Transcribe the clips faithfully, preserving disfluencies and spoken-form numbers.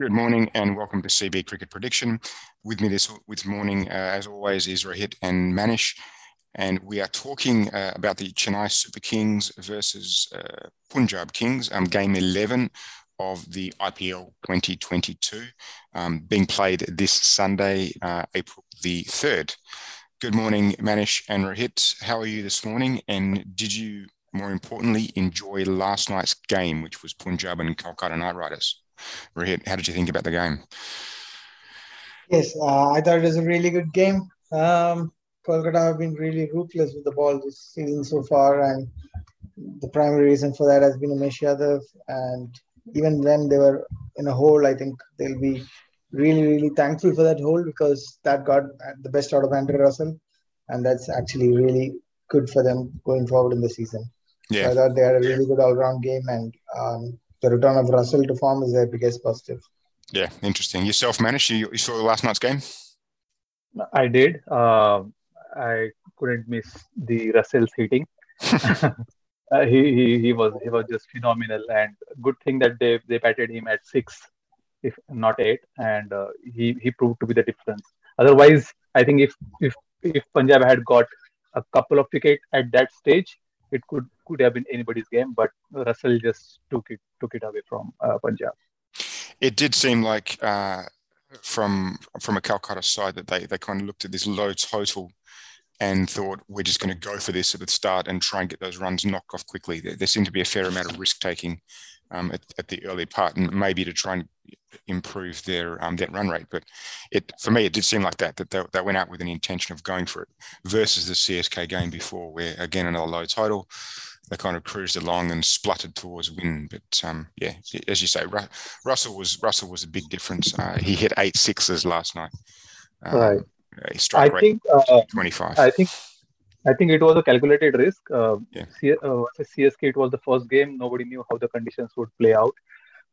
Good morning and welcome to C B Cricket Prediction. With me this, this morning, uh, as always, is Rohit and Manish. And we are talking uh, about the Chennai Super Kings versus uh, Punjab Kings, um, Game eleven of the I P L twenty twenty-two, um, being played this Sunday, uh, April the third. Good morning, Manish and Rohit. How are you this morning? And did you, more importantly, enjoy last night's game, which was Punjab and Kolkata Knight Riders? Rohit, how did you think about the game? Yes, uh, I thought it was a really good game. Um, Kolkata have been really ruthless with the ball this season so far, and the primary reason for that has been Umesh Yadav. And even when they were in a hole, I think they'll be really, really thankful for that hole, because that got the best out of Andre Russell, and that's actually really good for them going forward in the season. Yeah. So I thought they had a really good all-round game, and um, the return of Russell to form is their biggest positive. Yeah, interesting. Yourself, Manish, you, you saw last night's game? I did. Uh, I couldn't miss the Russell's hitting. uh, he, he he was he was just phenomenal, and good thing that they they batted him at six, if not eight, and uh, he he proved to be the difference. Otherwise, I think if if if Punjab had got a couple of wickets at that stage, it could could have been anybody's game, but Russell just took it took it away from uh, Punjab. It did seem like uh, from from a Calcutta side that they they kind of looked at this low total and thought, we're just going to go for this at the start and try and get those runs knocked off quickly. There, there seemed to be a fair amount of risk taking um, at, at the early part, and maybe to try and improve their um, that run rate. But it for me, it did seem like that, that they, they went out with an intention of going for it, versus the C S K game before, where, again, another low total, they kind of cruised along and spluttered towards a win. But um, yeah, as you say, Ru- Russell was Russell was a big difference. Uh, he hit eight sixes last night. Um, right. He struck I rate think uh, twenty-five. I think I think it was a calculated risk. Uh, yeah. C- uh, C S K, it was the first game. Nobody knew how the conditions would play out.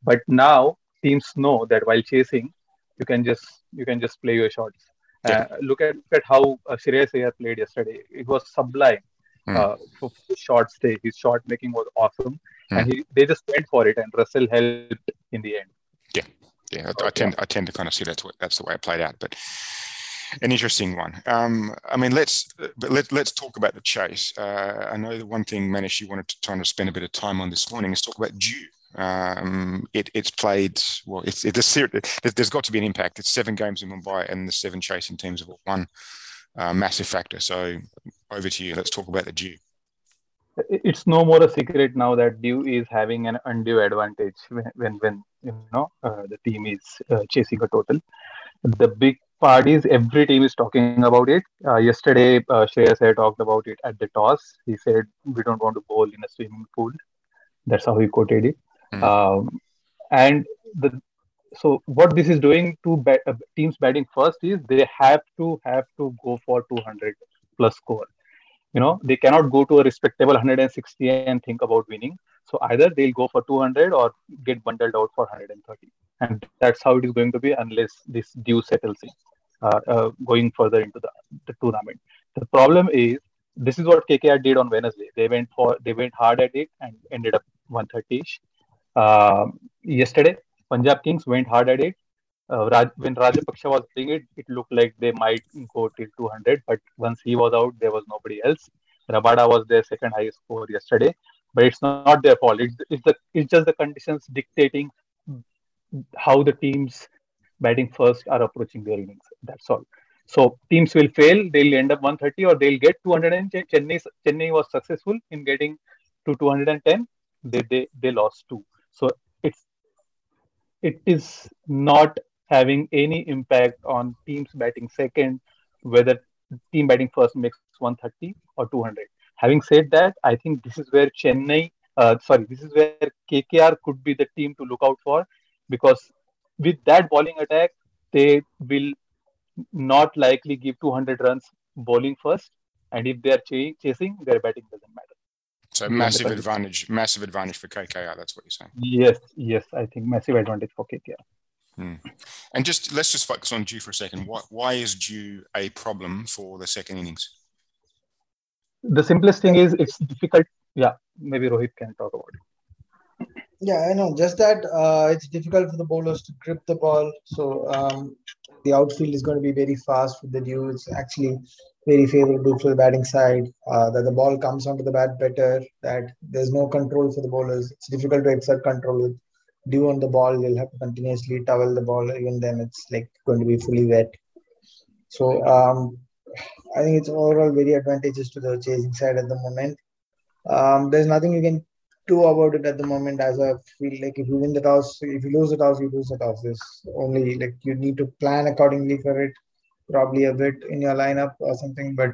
But now teams know that while chasing, you can just you can just play your shots. Yeah. Uh, look at look at how uh, Shreyas Iyer played yesterday. It was sublime. Mm. Uh, for his short stay, his shot making was awesome, mm. and he, they just went for it, and Russell helped in the end. Yeah, yeah. I, okay. I tend I tend to kind of see that's what that's the way it played out, but. An interesting one. Um, I mean, let's but let, let's talk about the chase. Uh, I know the one thing, Manish, you wanted to try and spend a bit of time on this morning is talk about dew. Um, it, it's played, well, it's, it's a ser- there's got to be an impact. It's seven games in Mumbai, and the seven chasing teams have all won. Uh, massive factor. So over to you. Let's talk about the dew. It's no more a secret now that dew is having an undue advantage when, when, when you know uh, the team is uh, chasing a total. The big part is every team is talking about it. Uh, yesterday, uh, Shreyas Iyer talked about it at the toss. He said, we don't want to bowl in a swimming pool. That's how he quoted it. Mm. Um, and the, so what this is doing to bat, uh, teams batting first is they have to have to go for two hundred plus score. You know, they cannot go to a respectable one hundred sixty and think about winning. So either they'll go for two hundred or get bundled out for one hundred thirty. And that's how it is going to be unless this dew settles in, uh, uh, going further into the, the tournament. The problem is, this is what K K R did on Wednesday. They went for they went hard at it and ended up one thirty-ish. Uh, yesterday, Punjab Kings went hard at it. Uh, Raj, when Rajapaksa was playing it, it looked like they might go till two hundred. But once he was out, there was nobody else. Rabada was their second highest score yesterday. But it's not their fault. It's, it's, the, it's just the conditions dictating how the teams batting first are approaching their innings. That's all. So teams will fail. They'll end up one thirty or they'll get two hundred. And Chennai, Chennai was successful in getting to two hundred ten. They they, they lost two. So it's it is not having any impact on teams batting second, whether team batting first makes one thirty or two hundred. Having said that, I think this is where Chennai, uh, sorry, this is where K K R could be the team to look out for, because with that bowling attack, they will not likely give two hundred runs bowling first. And if they are ch- chasing, their batting doesn't matter. So massive advantage, massive advantage for K K R. That's what you're saying. Yes, yes, I think massive advantage for K K R. Hmm. And just let's just focus on dew for a second. Why, why is dew a problem for the second innings? The simplest thing is it's difficult. Yeah, maybe Rohit can talk about it. Yeah, I know. Just that uh, it's difficult for the bowlers to grip the ball. So um, the outfield is going to be very fast with the dew. It's actually very favorable for the batting side, uh, that the ball comes onto the bat better, that there's no control for the bowlers. It's difficult to exert control with dew on the ball. You'll have to continuously towel the ball. Even then, it's like going to be fully wet. So um, I think it's overall very advantageous to the chasing side at the moment. Um, there's nothing you can do about it at the moment, as I feel like if you win the toss, if you lose the toss, you lose the toss. It's only like you need to plan accordingly for it, probably a bit in your lineup or something. But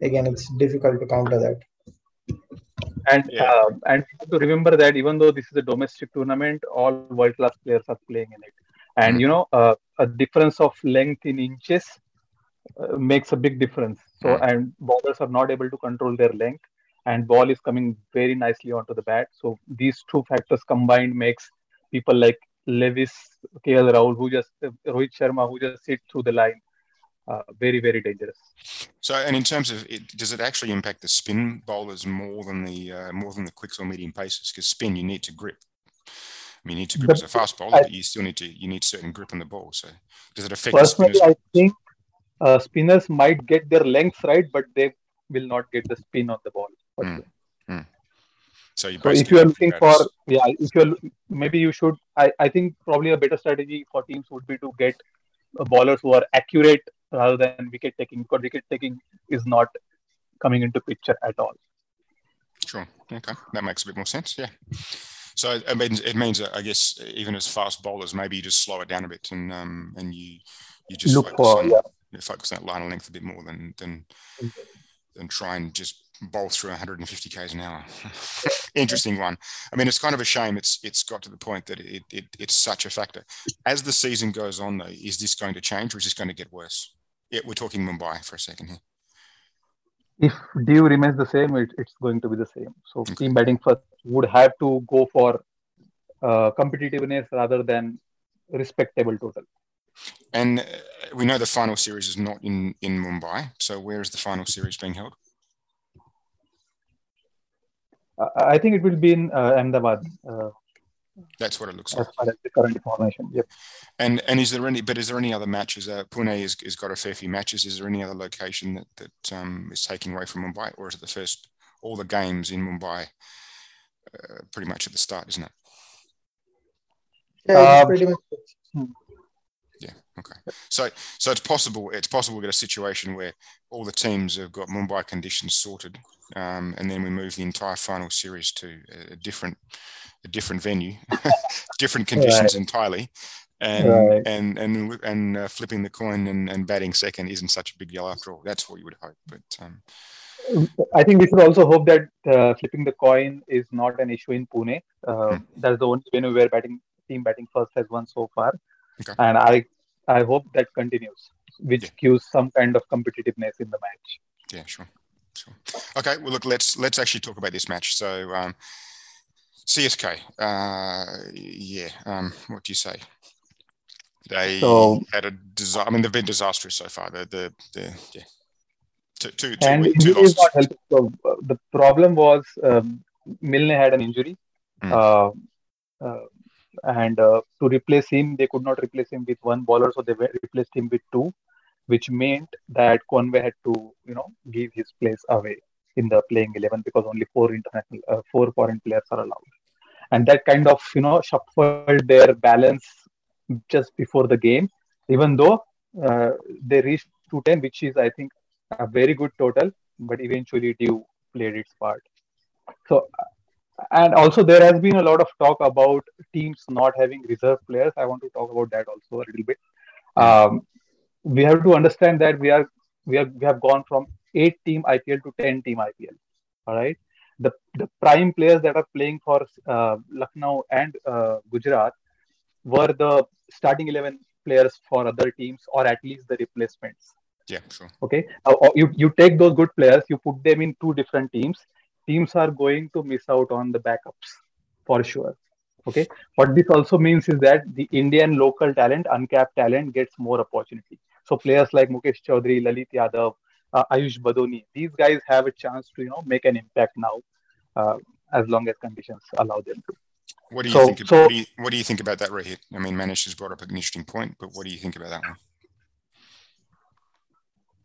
again, it's difficult to counter that. And yeah. uh, and to remember that even though this is a domestic tournament, all world class players are playing in it. And you know, uh, a difference of length in inches uh, makes a big difference. So and bowlers are not able to control their length. And ball is coming very nicely onto the bat. So these two factors combined makes people like Lewis, K L Rahul, who just uh, Rohit Sharma, who just sit through the line, uh, very, very dangerous. So, and in terms of, it, does it actually impact the spin bowlers more than the uh, more than the quicks or medium paces? Because spin, you need to grip. I mean, you need to grip but as a fast bowler, I, but you still need to you need certain grip on the ball. So, does it affect? Personally, the I think uh, spinners might get their lengths right, but they will not get the spin on the ball. Mm, mm. So, you so if you are looking for, yeah, if you maybe you should, I, I think probably a better strategy for teams would be to get uh, bowlers who are accurate rather than wicket taking, because wicket taking is not coming into picture at all. Sure. Okay. That makes a bit more sense. Yeah. So it means, it means uh, I guess, even as fast bowlers, maybe you just slow it down a bit and um and you you just Look focus, for, on, yeah. you focus on that line of length a bit more than than, than try and just bowl through one hundred fifty kays an hour. Interesting one. I mean, it's kind of a shame it's it's got to the point that it, it it's such a factor. As the season goes on, though, is this going to change or is this going to get worse? Yeah, we're talking Mumbai for a second here. If dew remains the same, it, it's going to be the same. So okay. Team batting first would have to go for uh, competitiveness rather than respectable total. And uh, we know the final series is not in, in Mumbai. So where is the final series being held? I think it will be in uh, Ahmedabad. Uh, That's what it looks like. As far as the current information, yep. And and is there any? But is there any other matches? Uh, Pune has, has got a fair few matches. Is there any other location that that um, is taking away from Mumbai, or is it the first all the games in Mumbai? Uh, pretty much at the start, isn't it? Yeah, um, pretty much. Yeah. Okay. So so it's possible. It's possible we get a situation where all the teams have got Mumbai conditions sorted. Um, and then we move the entire final series to a different, a different venue, different conditions right. entirely, and, right. and and and and uh, flipping the coin and, and batting second isn't such a big deal after all. That's what you would hope, but um, I think we should also hope that uh, flipping the coin is not an issue in Pune. Uh, hmm. That's the only venue where batting team batting first has won so far, okay. and I I hope that continues, which yeah. gives some kind of competitiveness in the match. Yeah, sure. Sure. Okay, well, look, let's let's actually talk about this match. So, um, C S K, uh, yeah, um, what do you say? They so, had a disaster. I mean, they've been disastrous so far. The the, the yeah, two two and two, two losses. Not helping. So, uh, the problem was um, Milne had an injury, mm. uh, uh, and uh, to replace him, they could not replace him with one bowler, so they replaced him with two. Which meant that Conway had to, you know, give his place away in the playing eleven because only four international, uh, four foreign players are allowed, and that kind of, you know, shuffled their balance just before the game. Even though uh, they reached two ten, which is I think a very good total, but eventually dew played its part. So, and also there has been a lot of talk about teams not having reserve players. I want to talk about that also a little bit. Um, We have to understand that we are we are we have gone from eight-team I P L to ten-team I P L. All right, the the prime players that are playing for uh, Lucknow and uh, Gujarat were the starting eleven players for other teams, or at least the replacements. Yeah, sure. Okay, uh, you you take those good players, you put them in two different teams. Teams are going to miss out on the backups for sure. Okay, what this also means is that the Indian local talent, uncapped talent, gets more opportunity. So players like Mukesh Choudhary, Lalit Yadav, uh, Ayush Badoni, these guys have a chance to, you know, make an impact now, uh, as long as conditions allow them to. What do you so, think? About, so, what, do you, what do you think about that, Rohit? I mean, Manish has brought up an interesting point, but what do you think about that one?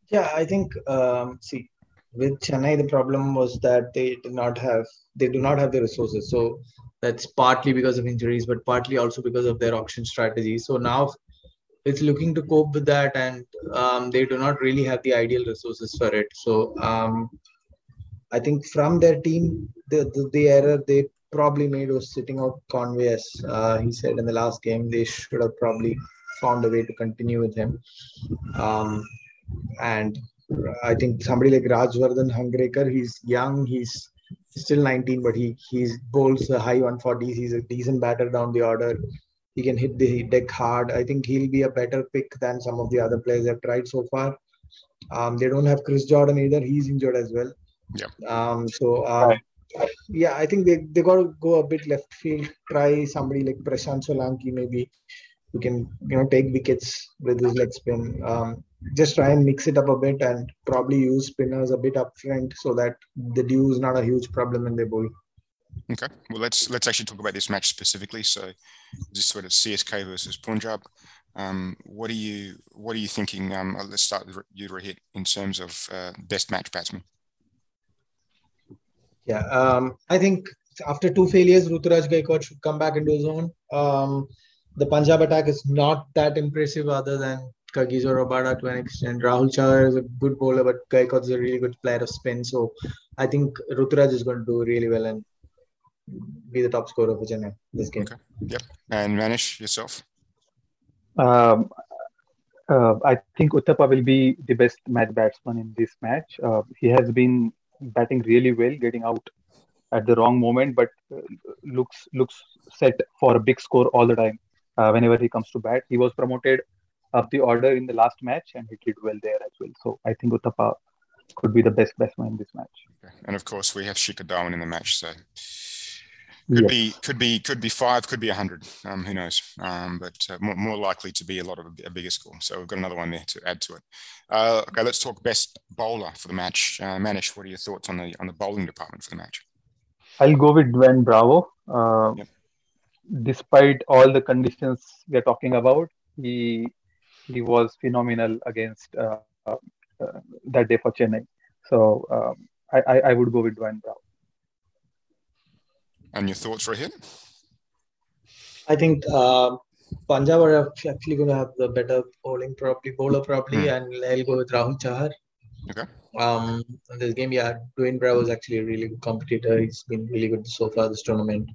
Yeah, I think um, see with Chennai, the problem was that they did not have they do not have the resources. So that's partly because of injuries, but partly also because of their auction strategy. So now it's looking to cope with that, and um, they do not really have the ideal resources for it. So um, I think from their team, the the, the error they probably made was sitting out Conway, as uh, he said in the last game. They should have probably found a way to continue with him. Um, and I think somebody like Rajwardhan Hungraker, he's young, he's still nineteen, but he he's bowls a high one forties. He's a decent batter down the order. He can hit the deck hard. I think he'll be a better pick than some of the other players they've tried so far. Um, they don't have Chris Jordan either. He's injured as well. Yeah. Um, so, uh, yeah, I think they, they got to go a bit left field. Try somebody like Prashant Solanki maybe, who can, you know, take wickets with his leg spin. Um, just try and mix it up a bit and probably use spinners a bit up front so that the dew is not a huge problem in their bowl. Okay, well, let's let's actually talk about this match specifically. So, this sort of C S K versus Punjab. Um, what are you what are you thinking? Um, let's start with you, Rohit, in terms of uh, best match batsman. Yeah, um, I think after two failures, Ruturaj Gaikwad should come back into his own. Um, the Punjab attack is not that impressive, other than Kagiso Rabada to an extent. Rahul Chahar is a good bowler, but Gaikwad is a really good player of spin. So, I think Ruturaj is going to do really well and be the top scorer for Chennai this game. Okay. Yep. And Manish, yourself? Um, uh, I think Uthappa will be the best match batsman in this match. Uh, he has been batting really well, getting out at the wrong moment, but uh, looks looks set for a big score all the time uh, whenever he comes to bat. He was promoted up the order in the last match and he did well there as well. So I think Uthappa could be the best batsman in this match. Okay. And of course, we have Shikhar Dhawan in the match, so... Could yes. be, could be, could be five, could be a hundred. Um, who knows? Um, but uh, more, more likely to be a lot of a, a bigger score. So we've got another one there to add to it. Uh, okay, let's talk best bowler for the match. Uh, Manish, what are your thoughts on the on the bowling department for the match? I'll go with Dwayne Bravo. Uh, yep. Despite all the conditions we're talking about, he he was phenomenal against uh, uh, that day for Chennai. So um, I, I I would go with Dwayne Bravo. And your thoughts, Rohit? I think uh, Punjab are actually going to have the better bowling, probably bowler, probably, mm. and I'll go with Rahul Chahar. Okay. Um, in this game, yeah, Dwayne Bravo is actually a really good competitor. He's been really good so far this tournament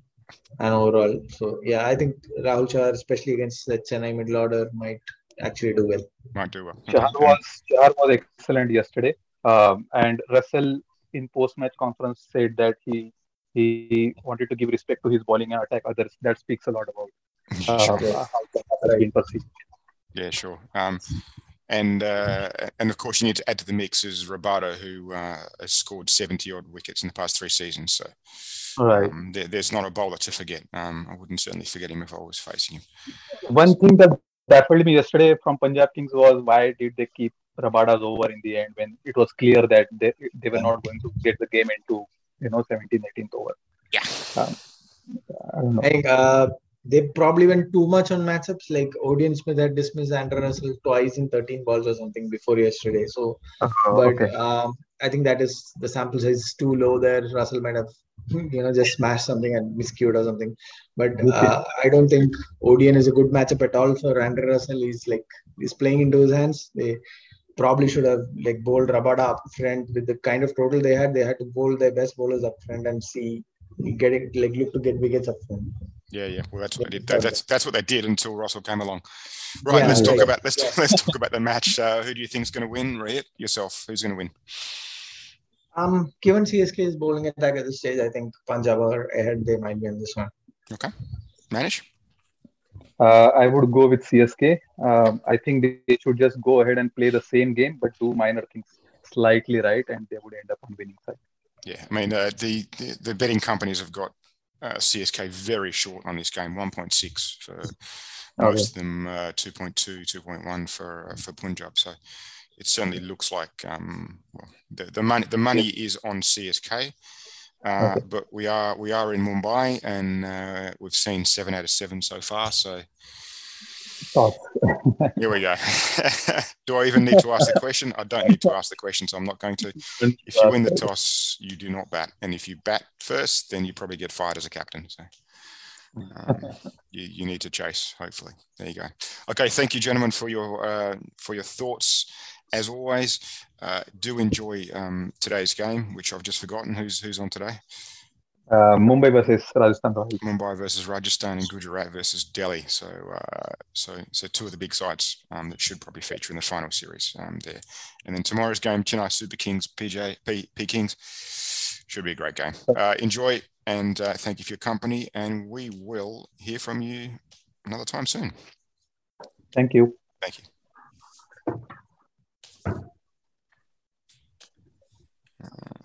and overall. So yeah, I think Rahul Chahar, especially against the Chennai middle order, might actually do well. Might do well. Chahar okay. was Chahar was excellent yesterday, um, and Russell in post-match conference said that he. He wanted to give respect to his bowling and attack others. That speaks a lot about uh, sure. how the other has been perceived. Yeah, sure. Um, and uh, and of course, you need to add to the mix is Rabada, who uh, has scored seventy odd wickets in the past three seasons. So right. um, there, there's not a bowler to forget. Um, I wouldn't certainly forget him if I was facing him. One thing that baffled me yesterday from Punjab Kings was why did they keep Rabada's over in the end when it was clear that they they were not going to get the game into. You know, seventeenth, eighteenth over. Yeah. Um, I don't know. I think uh, they probably went too much on matchups. Like Odean Smith had dismissed Andre Russell twice in thirteen balls or something before yesterday. So, uh-huh, but okay. um, I think that is the sample size is too low there. Russell might have, you know, just smashed something and miscued or something. But uh, I don't think Odean is a good matchup at all for Andre Russell. He's like he's playing into his hands. They. Probably should have like bowled Rabada up front with the kind of total they had. They had to bowl their best bowlers up front and see get it like look to get wickets up front. Yeah, yeah. Well, that's what they did. That, that's that's what they did until Russell came along. Right. Yeah, let's talk yeah, about let's yeah. let's talk about the match. Uh, who do you think is going to win? Rohit, yourself. Who's going to win? Um, given C S K's bowling attack at this stage, I think Punjab are ahead. They might win this one. Okay, Manish. Uh, I would go with C S K. Um, I think they should just go ahead and play the same game, but do minor things slightly right, and they would end up on winning side. Yeah, I mean, uh, the, the the betting companies have got uh, C S K very short on this game, one point six for most okay. of them, uh, two point two, two point one for uh, for Punjab. So it certainly looks like um, well, the the money the money yeah. is on C S K. Uh, okay. But we are we are in Mumbai, and uh, we've seen seven out of seven so far. So oh. Here we go. Do I even need to ask the question? I don't need to ask the question, so I'm not going to. If you win the toss, you do not bat, and if you bat first, then you probably get fired as a captain. So um, you, you need to chase. Hopefully, there you go. Okay, thank you, gentlemen, for your uh, for your thoughts. As always, uh, do enjoy um, today's game, which I've just forgotten. Who's who's on today? Uh, Mumbai versus Rajasthan. Mumbai versus Rajasthan and Gujarat versus Delhi. So, uh, so, so two of the big sides um, that should probably feature in the final series um, there. And then tomorrow's game, Chennai Super Kings, P J P Kings, should be a great game. Uh, enjoy, and uh, thank you for your company. And we will hear from you another time soon. Thank you. Thank you. Uh,